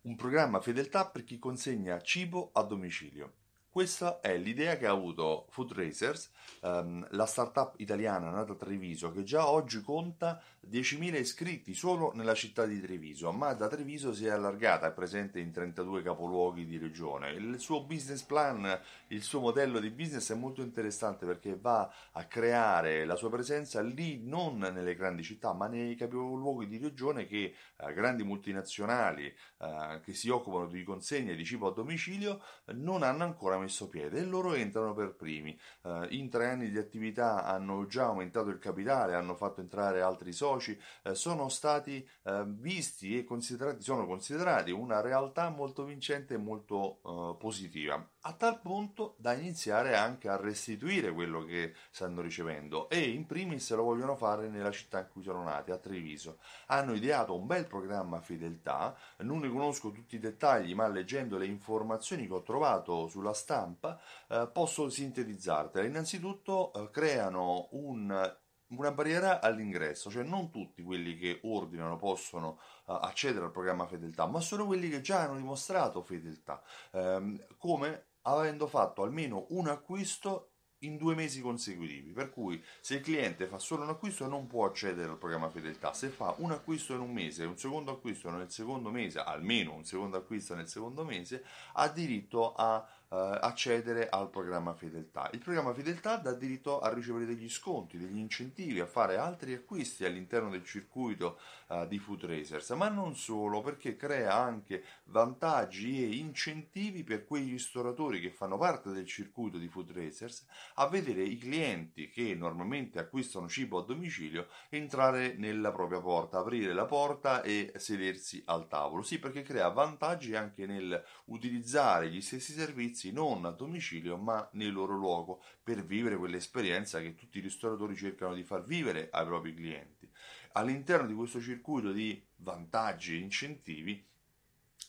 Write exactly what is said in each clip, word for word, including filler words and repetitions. Un programma fedeltà per chi consegna cibo a domicilio. Questa è l'idea che ha avuto Food Racers, ehm, la startup italiana nata a Treviso, che già oggi conta diecimila iscritti solo nella città di Treviso, ma da Treviso si è allargata, è presente in trentadue capoluoghi di regione. Il suo business plan, il suo modello di business è molto interessante perché va a creare la sua presenza lì, non nelle grandi città, ma nei capoluoghi di regione che eh, grandi multinazionali eh, che si occupano di consegne di cibo a domicilio non hanno ancora messo piede, e loro entrano per primi. Uh, in tre anni di attività hanno già aumentato il capitale, hanno fatto entrare altri soci, uh, sono stati uh, visti e considerati, sono considerati una realtà molto vincente e molto uh, positiva, a tal punto da iniziare anche a restituire quello che stanno ricevendo, e in primis lo vogliono fare nella città in cui sono nati, a Treviso. Hanno ideato un bel programma fedeltà, non ne conosco tutti i dettagli, ma leggendo le informazioni che ho trovato sulla stampa Stampa, eh, posso sintetizzartela. Innanzitutto eh, creano un, una barriera all'ingresso, cioè non tutti quelli che ordinano possono eh, accedere al programma fedeltà, ma solo quelli che già hanno dimostrato fedeltà, ehm, come avendo fatto almeno un acquisto in due mesi consecutivi. Per cui se il cliente fa solo un acquisto non può accedere al programma fedeltà, se fa un acquisto in un mese e un secondo acquisto nel secondo mese, almeno un secondo acquisto nel secondo mese, ha diritto a eh, accedere al programma fedeltà. Il programma fedeltà dà diritto a ricevere degli sconti, degli incentivi, a fare altri acquisti all'interno del circuito eh, di Food Racers, ma non solo, perché crea anche vantaggi e incentivi per quei ristoratori che fanno parte del circuito di Food Racers a vedere i clienti che normalmente acquistano cibo a domicilio entrare nella propria porta, aprire la porta e sedersi al tavolo. Sì, perché crea vantaggi anche nel utilizzare gli stessi servizi non a domicilio ma nel loro luogo, per vivere quell'esperienza che tutti i ristoratori cercano di far vivere ai propri clienti. All'interno di questo circuito di vantaggi e incentivi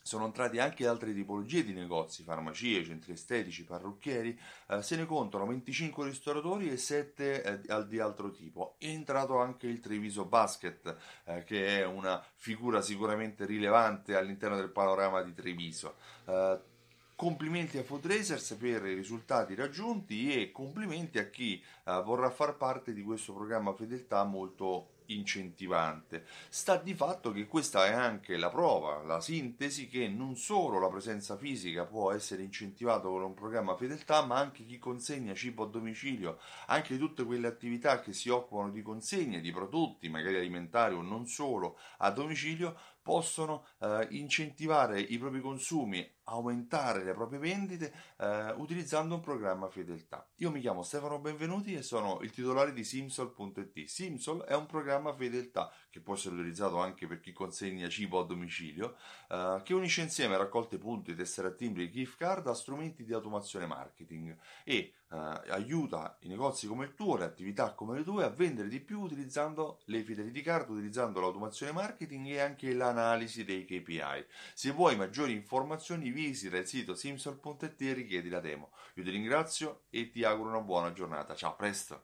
sono entrati anche altre tipologie di negozi, farmacie, centri estetici, parrucchieri, eh, se ne contano venticinque ristoratori e sette eh, di altro tipo. È entrato anche il Treviso Basket, eh, che è una figura sicuramente rilevante all'interno del panorama di Treviso. Eh, complimenti a Food Racers per i risultati raggiunti e complimenti a chi eh, vorrà far parte di questo programma fedeltà molto incentivante. Sta di fatto che questa è anche la prova, la sintesi, che non solo la presenza fisica può essere incentivata con un programma fedeltà, ma anche chi consegna cibo a domicilio, anche tutte quelle attività che si occupano di consegne di prodotti, magari alimentari o non solo, a domicilio, possono eh, incentivare i propri consumi, aumentare le proprie vendite eh, utilizzando un programma fedeltà. Io mi chiamo Stefano Benvenuti e sono il titolare di Simsol punto it. Simsol è un programma fedeltà che può essere utilizzato anche per chi consegna cibo a domicilio, eh, che unisce insieme raccolte punti, tessere a timbri, gift card a strumenti di automazione marketing, e eh, aiuta i negozi come il tuo, le attività come le tue, a vendere di più utilizzando le fidelity card, utilizzando l'automazione marketing e anche la analisi dei K P I. Se vuoi maggiori informazioni visita il sito simsol punto it e richiedi la demo. Io ti ringrazio e ti auguro una buona giornata. Ciao, a presto.